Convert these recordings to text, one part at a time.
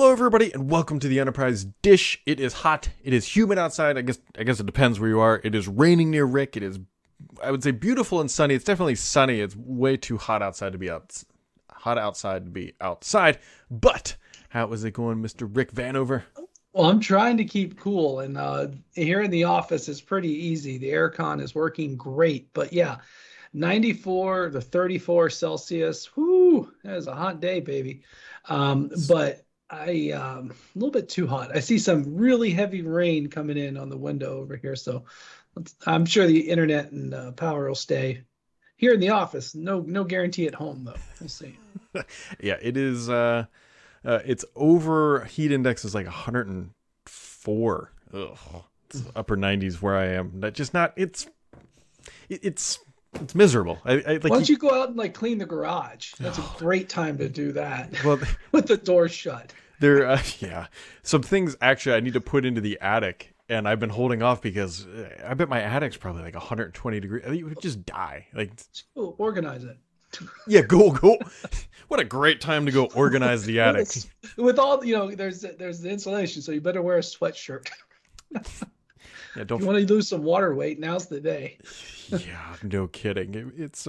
Hello everybody and welcome to the Enterprise Dish. It is hot, it is humid outside, I guess it depends where you are. It is raining near Rick, it is, I would say, beautiful and sunny. It's definitely sunny, it's way too hot outside to be outside. But how is it going, Mr. Rick Vanover? Well, I'm trying to keep cool, and here in the office it's pretty easy. The aircon is working great, but yeah, 94 to 34 Celsius, whoo, that is a hot day, baby. But I a little bit too hot. I see some really heavy rain coming in on the window over here. So I'm sure the internet and power will stay here in the office. No guarantee at home though. We'll see. Yeah, it is. It's over. Heat index is like 104. Ugh, it's upper 90s where I am. That just not. It's miserable. Why don't you go out and clean the garage? That's a great time to do that. Well, with the door shut. There, some things actually I need to put into the attic, and I've been holding off because I bet my attic's probably 120 degrees. I mean, it would just die. We'll organize it. Yeah, go. What a great time to go organize the attic. With all there's the insulation, so you better wear a sweatshirt. Yeah, don't. If you want to lose some water weight, now's the day. Yeah, no kidding. It's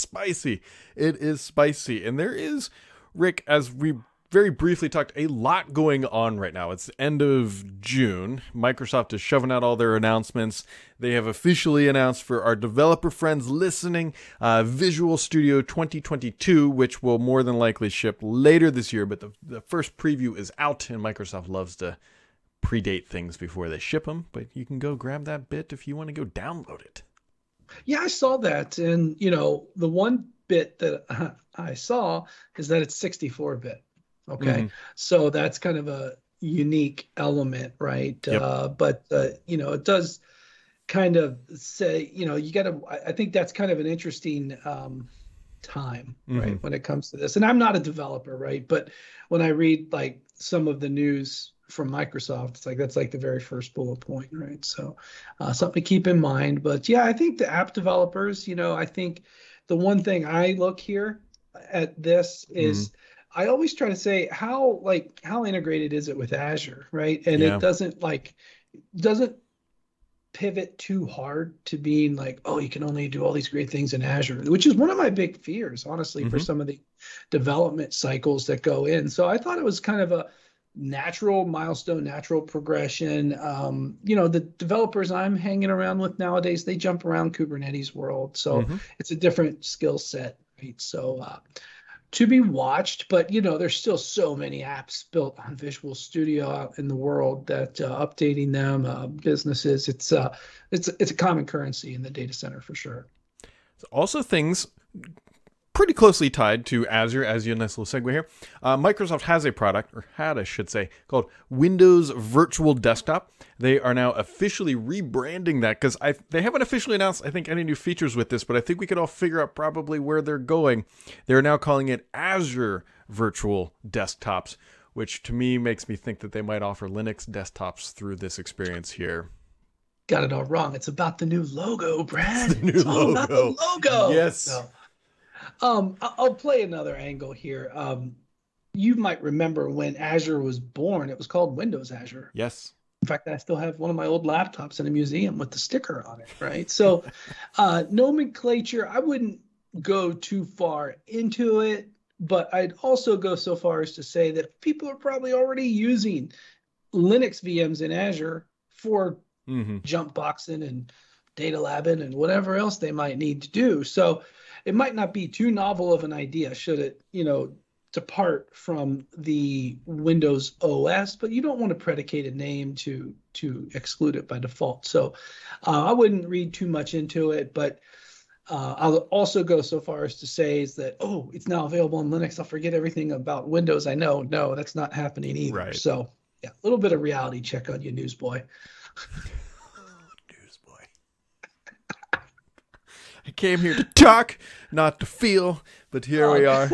spicy. It is spicy. And there is, Rick, as we very briefly talked, a lot going on right now. It's the end of June. Microsoft is shoving out all their announcements. They have officially announced, for our developer friends listening, Visual Studio 2022, which will more than likely ship later this year. But the first preview is out, and Microsoft loves to predate things before they ship them, but you can go grab that bit if you want to go download it. Yeah, I saw that, and the one bit that I saw is that it's 64-bit. Okay, mm-hmm. So that's kind of a unique element, right? Yep. It does kind of say, you got to. I think that's kind of an interesting time, mm-hmm. right, when it comes to this. And I'm not a developer, right? But when I read some of the news from Microsoft, it's that's the very first bullet point, right? So something to keep in mind. But yeah, I think the app developers, I think the one thing I look here at this is, mm-hmm. I always try to say how integrated is it with Azure, right? And yeah. It doesn't pivot too hard to being you can only do all these great things in Azure, which is one of my big fears, honestly, mm-hmm. for some of the development cycles that go in. So I thought it was kind of a natural milestone, natural progression. The developers I'm hanging around with nowadays, they jump around Kubernetes world, so mm-hmm. it's a different skill set, right? So to be watched, but there's still so many apps built on Visual Studio out in the world that updating them, businesses, it's a common currency in the data center for sure. It's also things pretty closely tied to Azure, as you, nice little segue here. Microsoft has a product, or had, I should say, called Windows Virtual Desktop. They are now officially rebranding that because they haven't officially announced, I think, any new features with this, but I think we could all figure out probably where they're going. They're now calling it Azure Virtual Desktops, which to me makes me think that they might offer Linux desktops through this experience here. Got it all wrong. It's about the new logo, Brad. It's all about the logo. Yes. So. I'll play another angle here. You might remember when Azure was born, it was called Windows Azure. Yes. In fact, I still have one of my old laptops in a museum with the sticker on it, right? So nomenclature, I wouldn't go too far into it, but I'd also go so far as to say that people are probably already using Linux VMs in Azure for mm-hmm. jump boxing and data labbing and whatever else they might need to do. So it might not be too novel of an idea should it, depart from the Windows OS, but you don't want to predicate a name to exclude it by default. So I wouldn't read too much into it, but I'll also go so far as to say is that, it's now available on Linux. I'll forget everything about Windows. I know, no, that's not happening either. Right. So yeah, a little bit of reality check on you, newsboy. I came here to talk, not to feel, but here we are.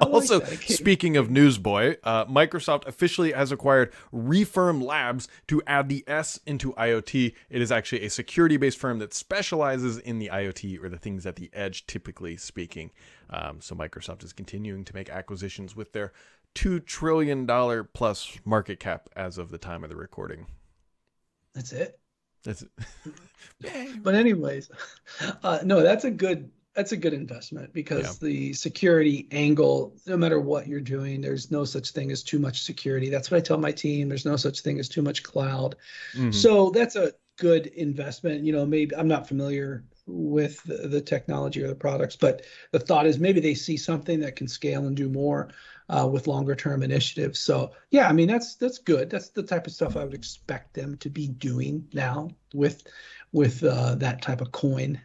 Also, speaking of Newsboy, Microsoft officially has acquired Refirm Labs to add the S into IoT. It is actually a security-based firm that specializes in the IoT, or the things at the edge, typically speaking. So Microsoft is continuing to make acquisitions with their $2 trillion plus market cap as of the time of the recording. That's it. That's it. But anyways, no, that's a good investment, because the security angle, no matter what you're doing, there's no such thing as too much security. That's what I tell my team. There's no such thing as too much cloud. Mm-hmm. So that's a good investment. You know, maybe I'm not familiar with the technology or the products, but the thought is maybe they see something that can scale and do more with longer term initiatives. So yeah, I mean, that's good. That's the type of stuff I would expect them to be doing now with that type of coin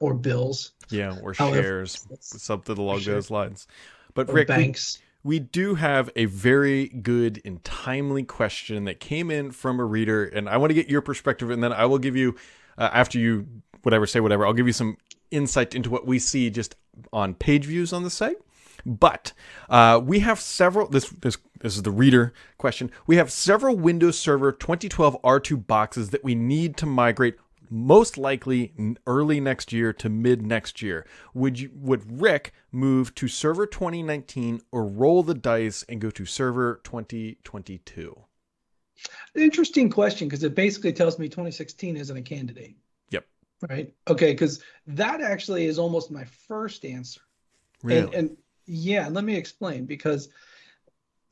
or bills. Yeah, or shares, something along those lines. But Rick, we do have a very good and timely question that came in from a reader, and I want to get your perspective, and then I will give you, after you say whatever, I'll give you some insight into what we see just on page views on the site. But we have several, this is the reader question, we have several Windows Server 2012 R2 boxes that we need to migrate, most likely early next year to mid next year. Would Rick move to Server 2019 or roll the dice and go to Server 2022? Interesting question, because it basically tells me 2016 isn't a candidate. Yep. Right? Okay, because that actually is almost my first answer. Really? And yeah, let me explain, because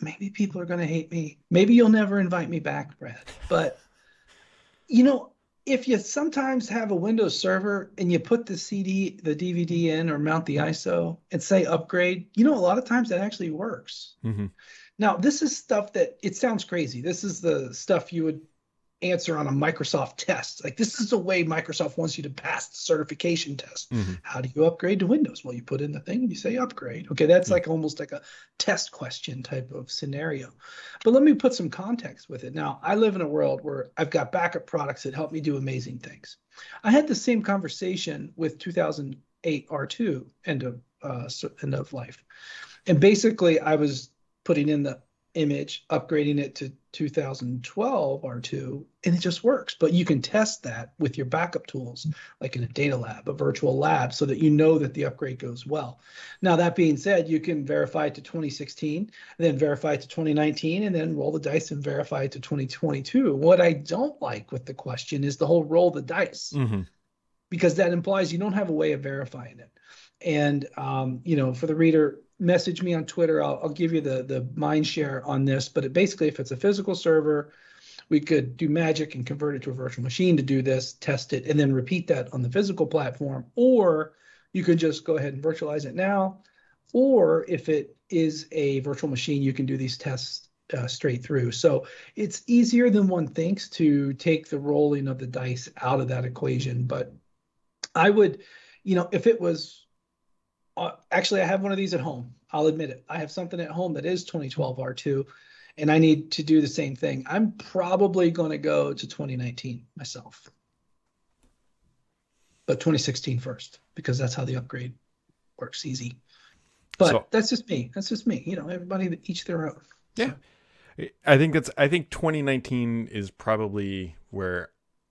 maybe people are going to hate me. Maybe you'll never invite me back, Brad. But, you know, if you sometimes have a Windows server and you put the CD, the DVD in, or mount the ISO and say upgrade, you know, a lot of times that actually works. Mm-hmm. Now, this is stuff that, it sounds crazy. This is the stuff you would answer on a Microsoft test. Like, this is the way Microsoft wants you to pass the certification test. Mm-hmm. How do you upgrade to Windows? Well, you put in the thing and you say upgrade. Okay, that's like almost like a test question type of scenario. But let me put some context with it. Now, I live in a world where I've got backup products that help me do amazing things. I had the same conversation with 2008 R2 end of life. And basically, I was putting in the image, upgrading it to 2012 R2, and it just works. But you can test that with your backup tools, like in a data lab, a virtual lab, so that you know that the upgrade goes well. Now, that being said, you can verify it to 2016, and then verify it to 2019, and then roll the dice and verify it to 2022. What I don't like with the question is the whole roll the dice, because that implies you don't have a way of verifying it. And, you know, for the reader, message me on Twitter. I'll give you the mind share on this, but it basically, if it's a physical server, we could do magic and convert it to a virtual machine to do this, test it, and then repeat that on the physical platform. Or you could just go ahead and virtualize it now. Or if it is a virtual machine, you can do these tests straight through. So it's easier than one thinks to take the rolling of the dice out of that equation. But I would, you know, if it was, actually, I have one of these at home. I'll admit it. I have something at home that is 2012 R2, and I need to do the same thing. I'm probably going to go to 2019 myself, but 2016 first, because that's how the upgrade works, easy. But so, that's just me. You know, everybody, each their own. Yeah, so. I think 2019 is probably where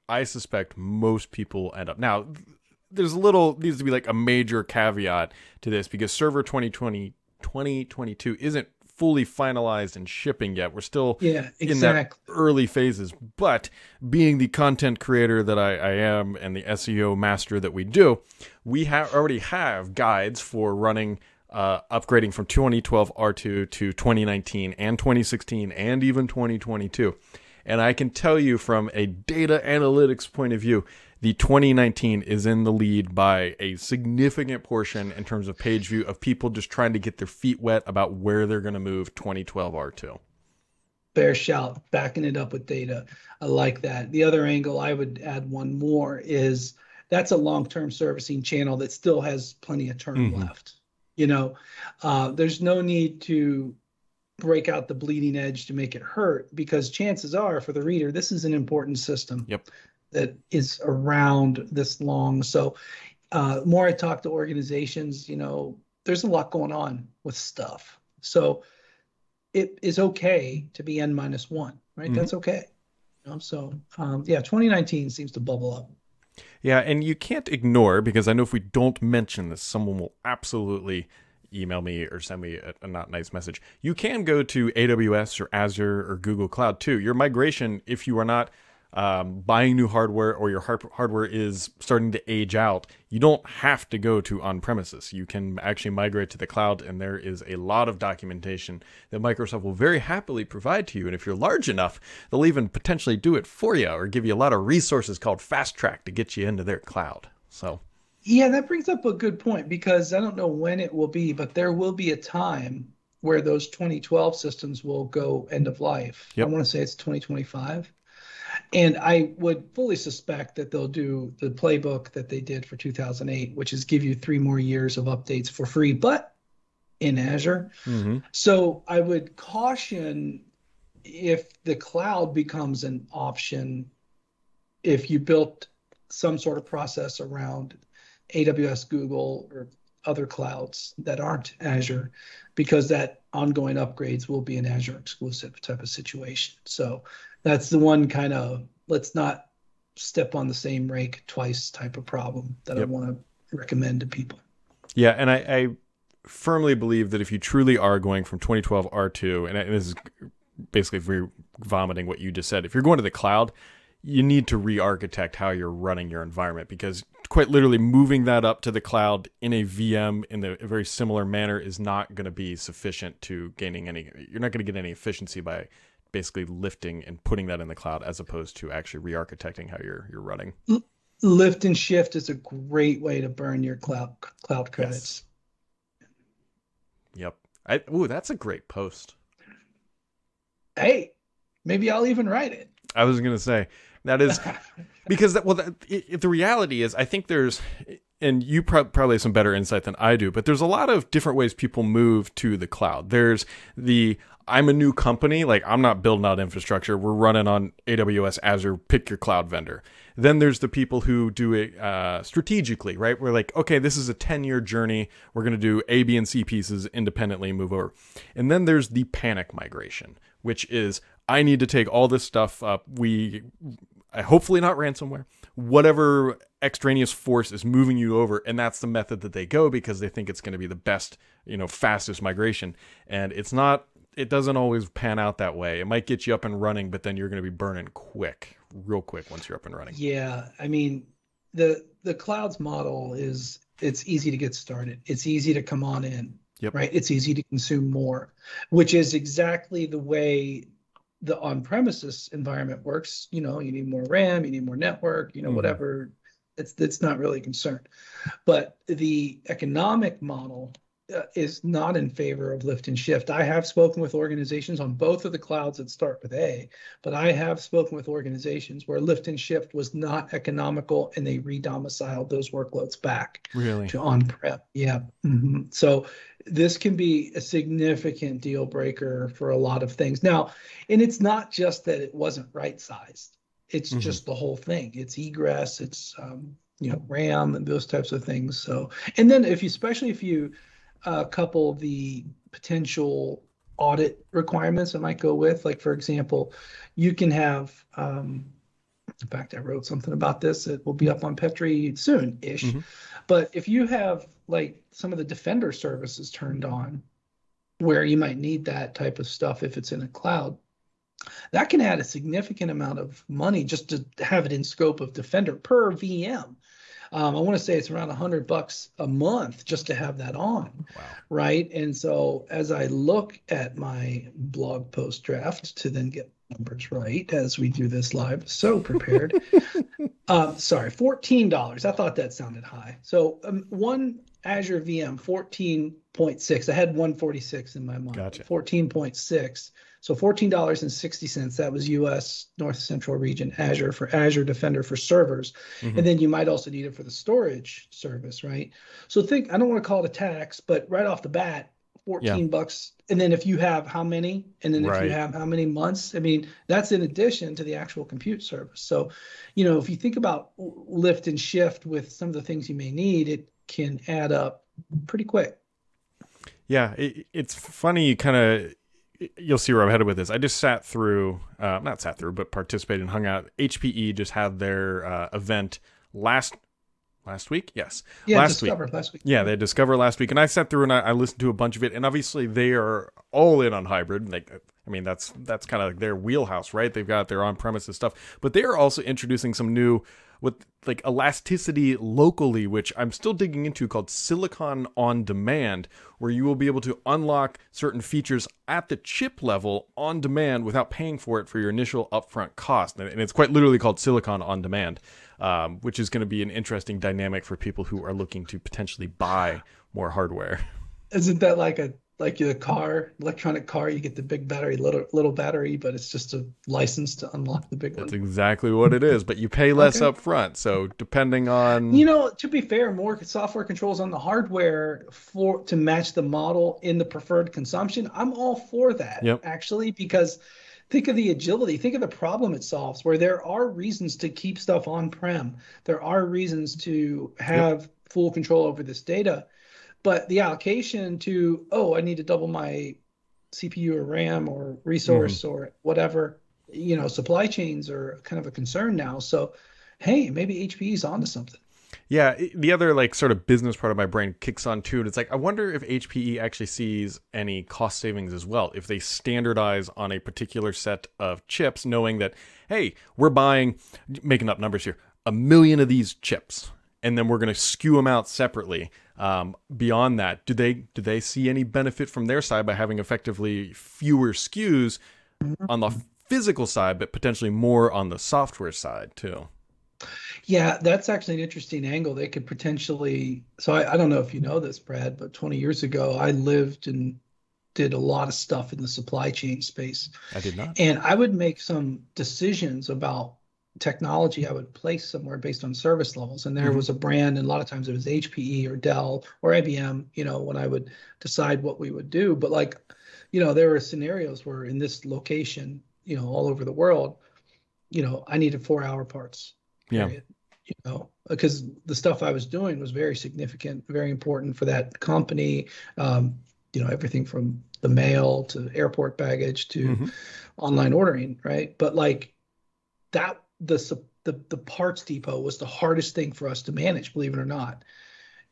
I suspect most people end up now. There's a little, needs to be like a major caveat to this, because Server 2022 isn't fully finalized and shipping yet. We're still in that early phases. But being the content creator that I am and the SEO master that we do, we already have guides for running, upgrading from 2012 R2 to 2019 and 2016 and even 2022. And I can tell you from a data analytics point of view, the 2019 is in the lead by a significant portion in terms of page view of people just trying to get their feet wet about where they're going to move 2012 R2. Bear shout, backing it up with data. I like that. The other angle I would add one more is that's a long-term servicing channel that still has plenty of term left. You know, there's no need to break out the bleeding edge to make it hurt, because chances are for the reader, this is an important system. Yep. That is around this long. So more I talk to organizations, you know, there's a lot going on with stuff. So it is okay to be N-1, right? Mm-hmm. That's okay. You know? So yeah, 2019 seems to bubble up. Yeah, and you can't ignore, because I know if we don't mention this, someone will absolutely email me or send me a not nice message. You can go to AWS or Azure or Google Cloud too. Your migration, if you are not buying new hardware or your hardware is starting to age out, you don't have to go to on-premises. You can actually migrate to the cloud, and there is a lot of documentation that Microsoft will very happily provide to you. And if you're large enough, they'll even potentially do it for you or give you a lot of resources called Fast Track to get you into their cloud. So, yeah, that brings up a good point, because I don't know when it will be, but there will be a time where those 2012 systems will go end of life. Yep. I want to say it's 2025. And I would fully suspect that they'll do the playbook that they did for 2008, which is give you 3 more years of updates for free, but in Azure. Mm-hmm. So I would caution, if the cloud becomes an option, if you built some sort of process around AWS, Google, or other clouds that aren't Azure, because that ongoing upgrades will be an Azure exclusive type of situation. So that's the one kind of, let's not step on the same rake twice type of problem that I want to recommend to people. Yeah, and I firmly believe that if you truly are going from 2012 R2, and this is basically vomiting what you just said, if you're going to the cloud, you need to re-architect how you're running your environment, because quite literally moving that up to the cloud in a VM in a very similar manner is not going to be sufficient to gaining any, you're not going to get any efficiency by basically lifting and putting that in the cloud, as opposed to actually re-architecting how you're running. Lift and shift is a great way to burn your cloud credits. Yes. Yep. Ooh, that's a great post. Hey, maybe I'll even write it. I was going to say, that is because the reality is, I think there's, and you probably have some better insight than I do, but there's a lot of different ways people move to the cloud. There's I'm a new company, like I'm not building out infrastructure, we're running on AWS, Azure, pick your cloud vendor. Then there's the people who do it strategically, right? We're like, okay, this is a 10-year journey. We're going to do A, B, and C pieces independently and move over. And then there's the panic migration, which is, I need to take all this stuff up. Hopefully not ransomware, whatever extraneous force is moving you over. And that's the method that they go, because they think it's going to be the best, fastest migration. And it's not, it doesn't always pan out that way. It might get you up and running, but then you're going to be burning real quick once you're up and running. Yeah. I mean, the cloud's model is, it's easy to get started. It's easy to come on in, right? It's easy to consume more, which is exactly the way the on-premises environment works. You need more RAM, you need more network, whatever. It's not really a concern. But the economic model is not in favor of lift and shift. I have spoken with organizations on both of the clouds that start with A, but I have spoken with organizations where lift and shift was not economical, and they re-domiciled those workloads back to on-prem. Yeah. Mm-hmm. So this can be a significant deal breaker for a lot of things. Now, and it's not just that it wasn't right-sized. It's just the whole thing. It's egress, it's RAM and those types of things. So, and then if you couple the potential audit requirements that might go with, like, for example, you can have, in fact, I wrote something about this. It will be up on Petri soon-ish. Mm-hmm. But if you have like some of the Defender services turned on, where you might need that type of stuff if it's in a cloud, that can add a significant amount of money just to have it in scope of Defender per VM. I want to say it's around $100 a month just to have that on, right? And so as I look at my blog post draft to then get numbers right as we do this live, so prepared. Sorry, $14. I thought that sounded high. So one Azure VM, 14.6. I had 146 in my mind. Gotcha. 14.6. So $14.60, that was US North Central Region Azure for Azure Defender for servers. Mm-hmm. And then you might also need it for the storage service, right? So I don't want to call it a tax, but right off the bat, $14. And then if you have how many, and then if you have how many months, I mean, that's in addition to the actual compute service. So, if you think about lift and shift with some of the things you may need, it can add up pretty quick. Yeah, it's funny. You'll see where I'm headed with this. I just participated and hung out. HPE just had their event last week. Yes. Yeah, last week. Yeah, they had Discover last week. And I sat through and I listened to a bunch of it. And obviously they are all in on hybrid. That's kind of like their wheelhouse, right? They've got their on-premises stuff. But they are also introducing some new elasticity locally, which I'm still digging into, called Silicon On Demand, where you will be able to unlock certain features at the chip level on demand without paying for it for your initial upfront cost. And it's quite literally called Silicon On Demand, which is going to be an interesting dynamic for people who are looking to potentially buy more hardware. Isn't that like your car, electronic car, you get the big battery, little battery, but it's just a license to unlock the big one. That's exactly what it is, but you pay less up front. So depending on... to be fair, more software controls on the hardware to match the model in the preferred consumption. I'm all for that, actually, because think of the agility, think of the problem it solves, where there are reasons to keep stuff on-prem. There are reasons to have full control over this data. But the allocation to, I need to double my CPU or RAM or resource or whatever, supply chains are kind of a concern now. So, hey, maybe HPE is onto something. Yeah, the other sort of business part of my brain kicks on too. And it's I wonder if HPE actually sees any cost savings as well. If they standardize on a particular set of chips, knowing that, hey, we're buying, making up numbers here, 1 million of these chips, and then we're going to skew them out separately. Beyond that, do they see any benefit from their side by having effectively fewer SKUs on the physical side, but potentially more on the software side too? Yeah, that's actually an interesting angle. They could potentially, so I don't know if you know this, Brad, but 20 years ago, I lived and did a lot of stuff in the supply chain space. I did not. And I would make some decisions about technology I would place somewhere based on service levels, and there was a brand, and a lot of times it was HPE or Dell or IBM, when I would decide what we would do. But there were scenarios where in this location, all over the world, I needed 4-hour parts, period, because the stuff I was doing was very significant, very important for that company. Everything from the mail to airport baggage to online ordering, right? But that the parts depot was the hardest thing for us to manage, believe it or not.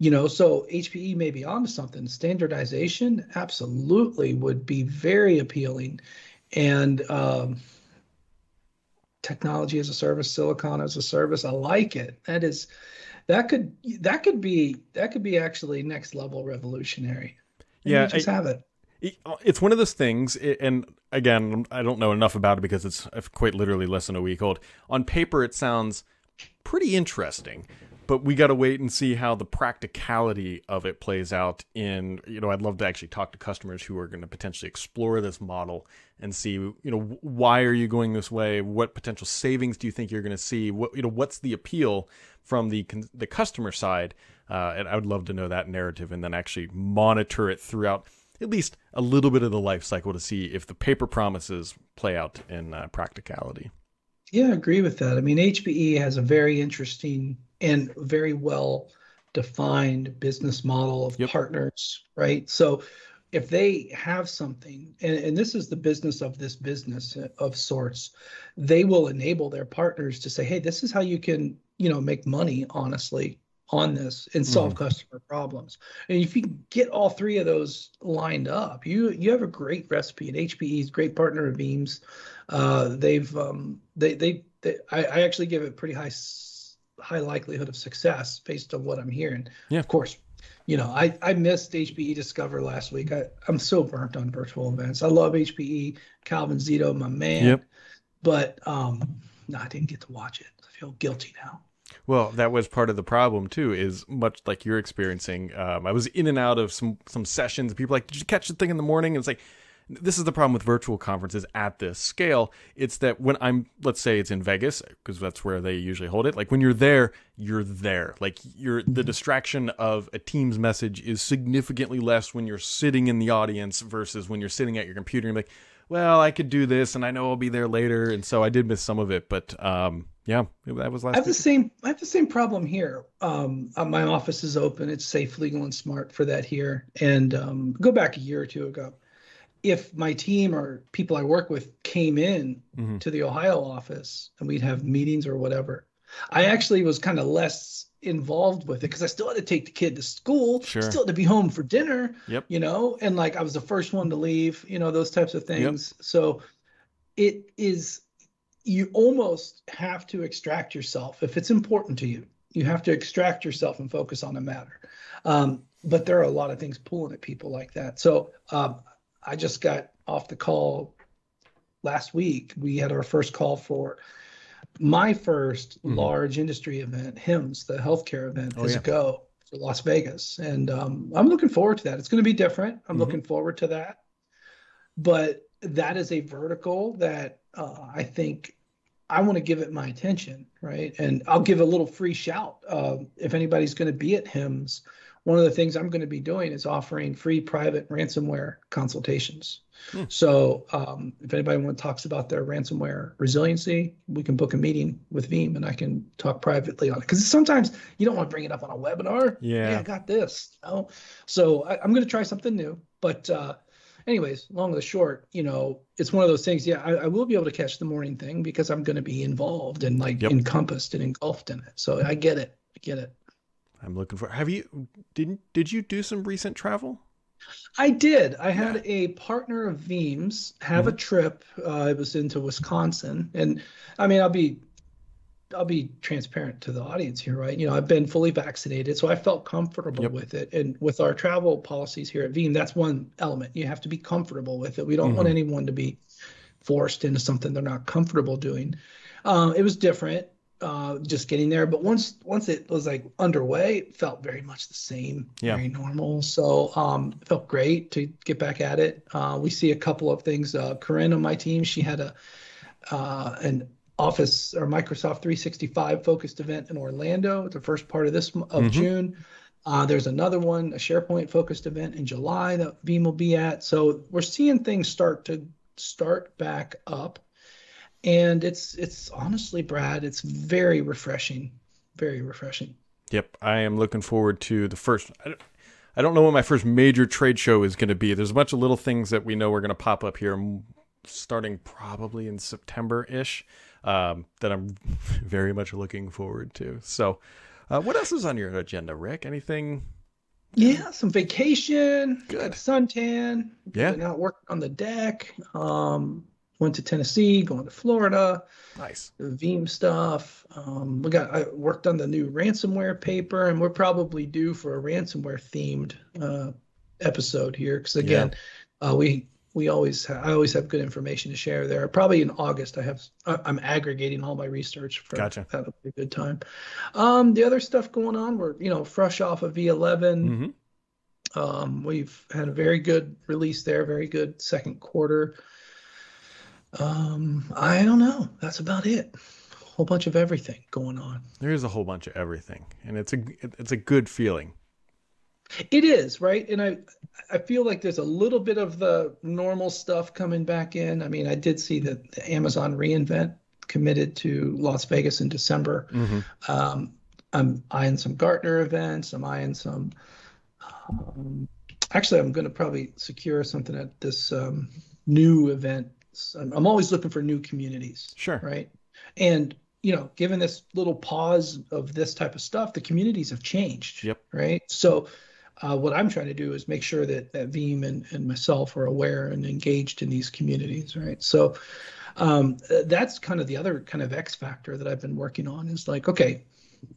So HPE may be onto something. Standardization absolutely would be very appealing. And technology as a service, silicon as a service, I like it. That could be actually next level revolutionary. And have it. It's one of those things, and again, I don't know enough about it because it's quite literally less than a week old. On paper, it sounds pretty interesting, but we got to wait and see how the practicality of it plays out in, I'd love to actually talk to customers who are going to potentially explore this model and see, why are you going this way? What potential savings do you think you're going to see? What, what's the appeal from the customer side? And I would love to know that narrative and then actually monitor it throughout at least a little bit of the life cycle to see if the paper promises play out in practicality. Yeah, I agree with that. I mean, HPE has a very interesting and very well-defined business model of partners, right? So if they have something, and this is the business of this business of sorts, they will enable their partners to say, hey, this is how you can, make money, honestly, on this and solve customer problems. And if you can get all three of those lined up, you have a great recipe. And HPE's great partner of Veeam's. I actually give it pretty high likelihood of success based on what I'm hearing. Yeah, of course. I missed HPE Discover last week. I'm so burnt on virtual events. I love HPE, Calvin Zito, my man. Yep. But I didn't get to watch it. I feel guilty now. Well, that was part of the problem too, is much like you're experiencing. I was in and out of some sessions. People did you catch the thing in the morning? And it's this is the problem with virtual conferences at this scale. It's that when let's say it's in Vegas, because that's where they usually hold it. When you're there. The distraction of a Teams message is significantly less when you're sitting in the audience versus when you're sitting at your computer and I could do this and I know I'll be there later. And so I did miss some of it, but Yeah, that was last week. I have the same problem here. My office is open. It's safe, legal, and smart for that here. And go back a year or two ago. If my team or people I work with came in mm-hmm. to the Ohio office and we'd have meetings or whatever, I actually was kind of less involved with it because I still had to take the kid to school, sure. still had to be home for dinner, yep. you know, and like I was the first one to leave, you know, those types of things. Yep. So it is, you almost have to extract yourself. If it's important to you, you have to extract yourself and focus on the matter. But there are a lot of things pulling at people like that. So I just got off the call last week. We had our first call for my first large industry event, HIMSS, the healthcare event, is go for Las Vegas. And I'm looking forward to that. It's going to be different. I'm looking forward to that. But that is a vertical that I think I want to give it my attention, right? And I'll give a little free shout. If anybody's going to be at HIMSS, one of the things I'm going to be doing is offering free private ransomware consultations. So if anybody talks about their ransomware resiliency, we can book a meeting with Veeam and I can talk privately on it. Because sometimes you don't want to bring it up on a webinar. Yeah, hey, I got this. You know? So I'm going to try something new. But anyways, long and the short, you know, it's one of those things. Yeah, I will be able to catch the morning thing because I'm going to be involved and like encompassed and engulfed in it. So I get it. I'm looking for, did you do some recent travel? I did. I had a partner of Veeam's have a trip. It was into Wisconsin. And I mean, I'll be transparent to the audience here, right? You know, I've been fully vaccinated, so I felt comfortable with it. And with our travel policies here at Veeam, that's one element. You have to be comfortable with it. We don't want anyone to be forced into something they're not comfortable doing. It was different. Just getting there, but once it was like underway, it felt very much the same, very normal. So it felt great to get back at it. We see a couple of things. Corinne on my team, she had an Office or Microsoft 365 focused event in Orlando the first part of June. There's another one, a SharePoint focused event in July that Veeam will be at. So we're seeing things start back up. And it's honestly, Brad, it's very refreshing, very refreshing. Yep. I am looking forward to the first. I don't know when my first major trade show is going to be. There's a bunch of little things that we know are going to pop up here starting probably in September-ish that I'm very much looking forward to. So what else is on your agenda, Rick? Anything? Yeah, some vacation, good suntan, not working on the deck. Went to Tennessee, going to Florida. Nice. Veeam stuff. I worked on the new ransomware paper, and we're probably due for a ransomware themed episode here because again, I always have good information to share there. Probably in August, I'm aggregating all my research for that'll be a good time. The other stuff going on, we're fresh off of V11. We've had a very good release there, very good second quarter. I don't know. That's about it. A whole bunch of everything going on. There is a whole bunch of everything, and it's a good feeling. It is, right? And I feel like there's a little bit of the normal stuff coming back in. I mean, I did see that the Amazon Reinvent committed to Las Vegas in December. I'm eyeing some Gartner events. I'm eyeing some. Actually, I'm going to probably secure something at this new event. I'm always looking for new communities. Sure. Right. And, given this little pause of this type of stuff, the communities have changed. Yep. Right. So what I'm trying to do is make sure that Veeam and myself are aware and engaged in these communities. Right. So that's kind of the other kind of X factor that I've been working on is like, okay,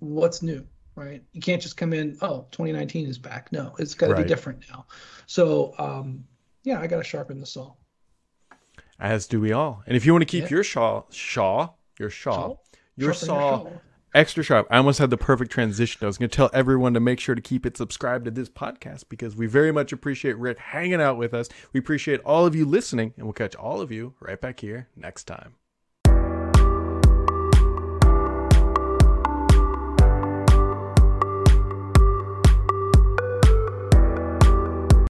what's new? Right. You can't just come in. Oh, 2019 is back. No, it's got to be different now. So, I got to sharpen the saw. As do we all. And if you want to keep your saw extra sharp. I almost had the perfect transition. I was going to tell everyone to make sure to keep it subscribed to this podcast because we very much appreciate Rick hanging out with us. We appreciate all of you listening, and we'll catch all of you right back here next time.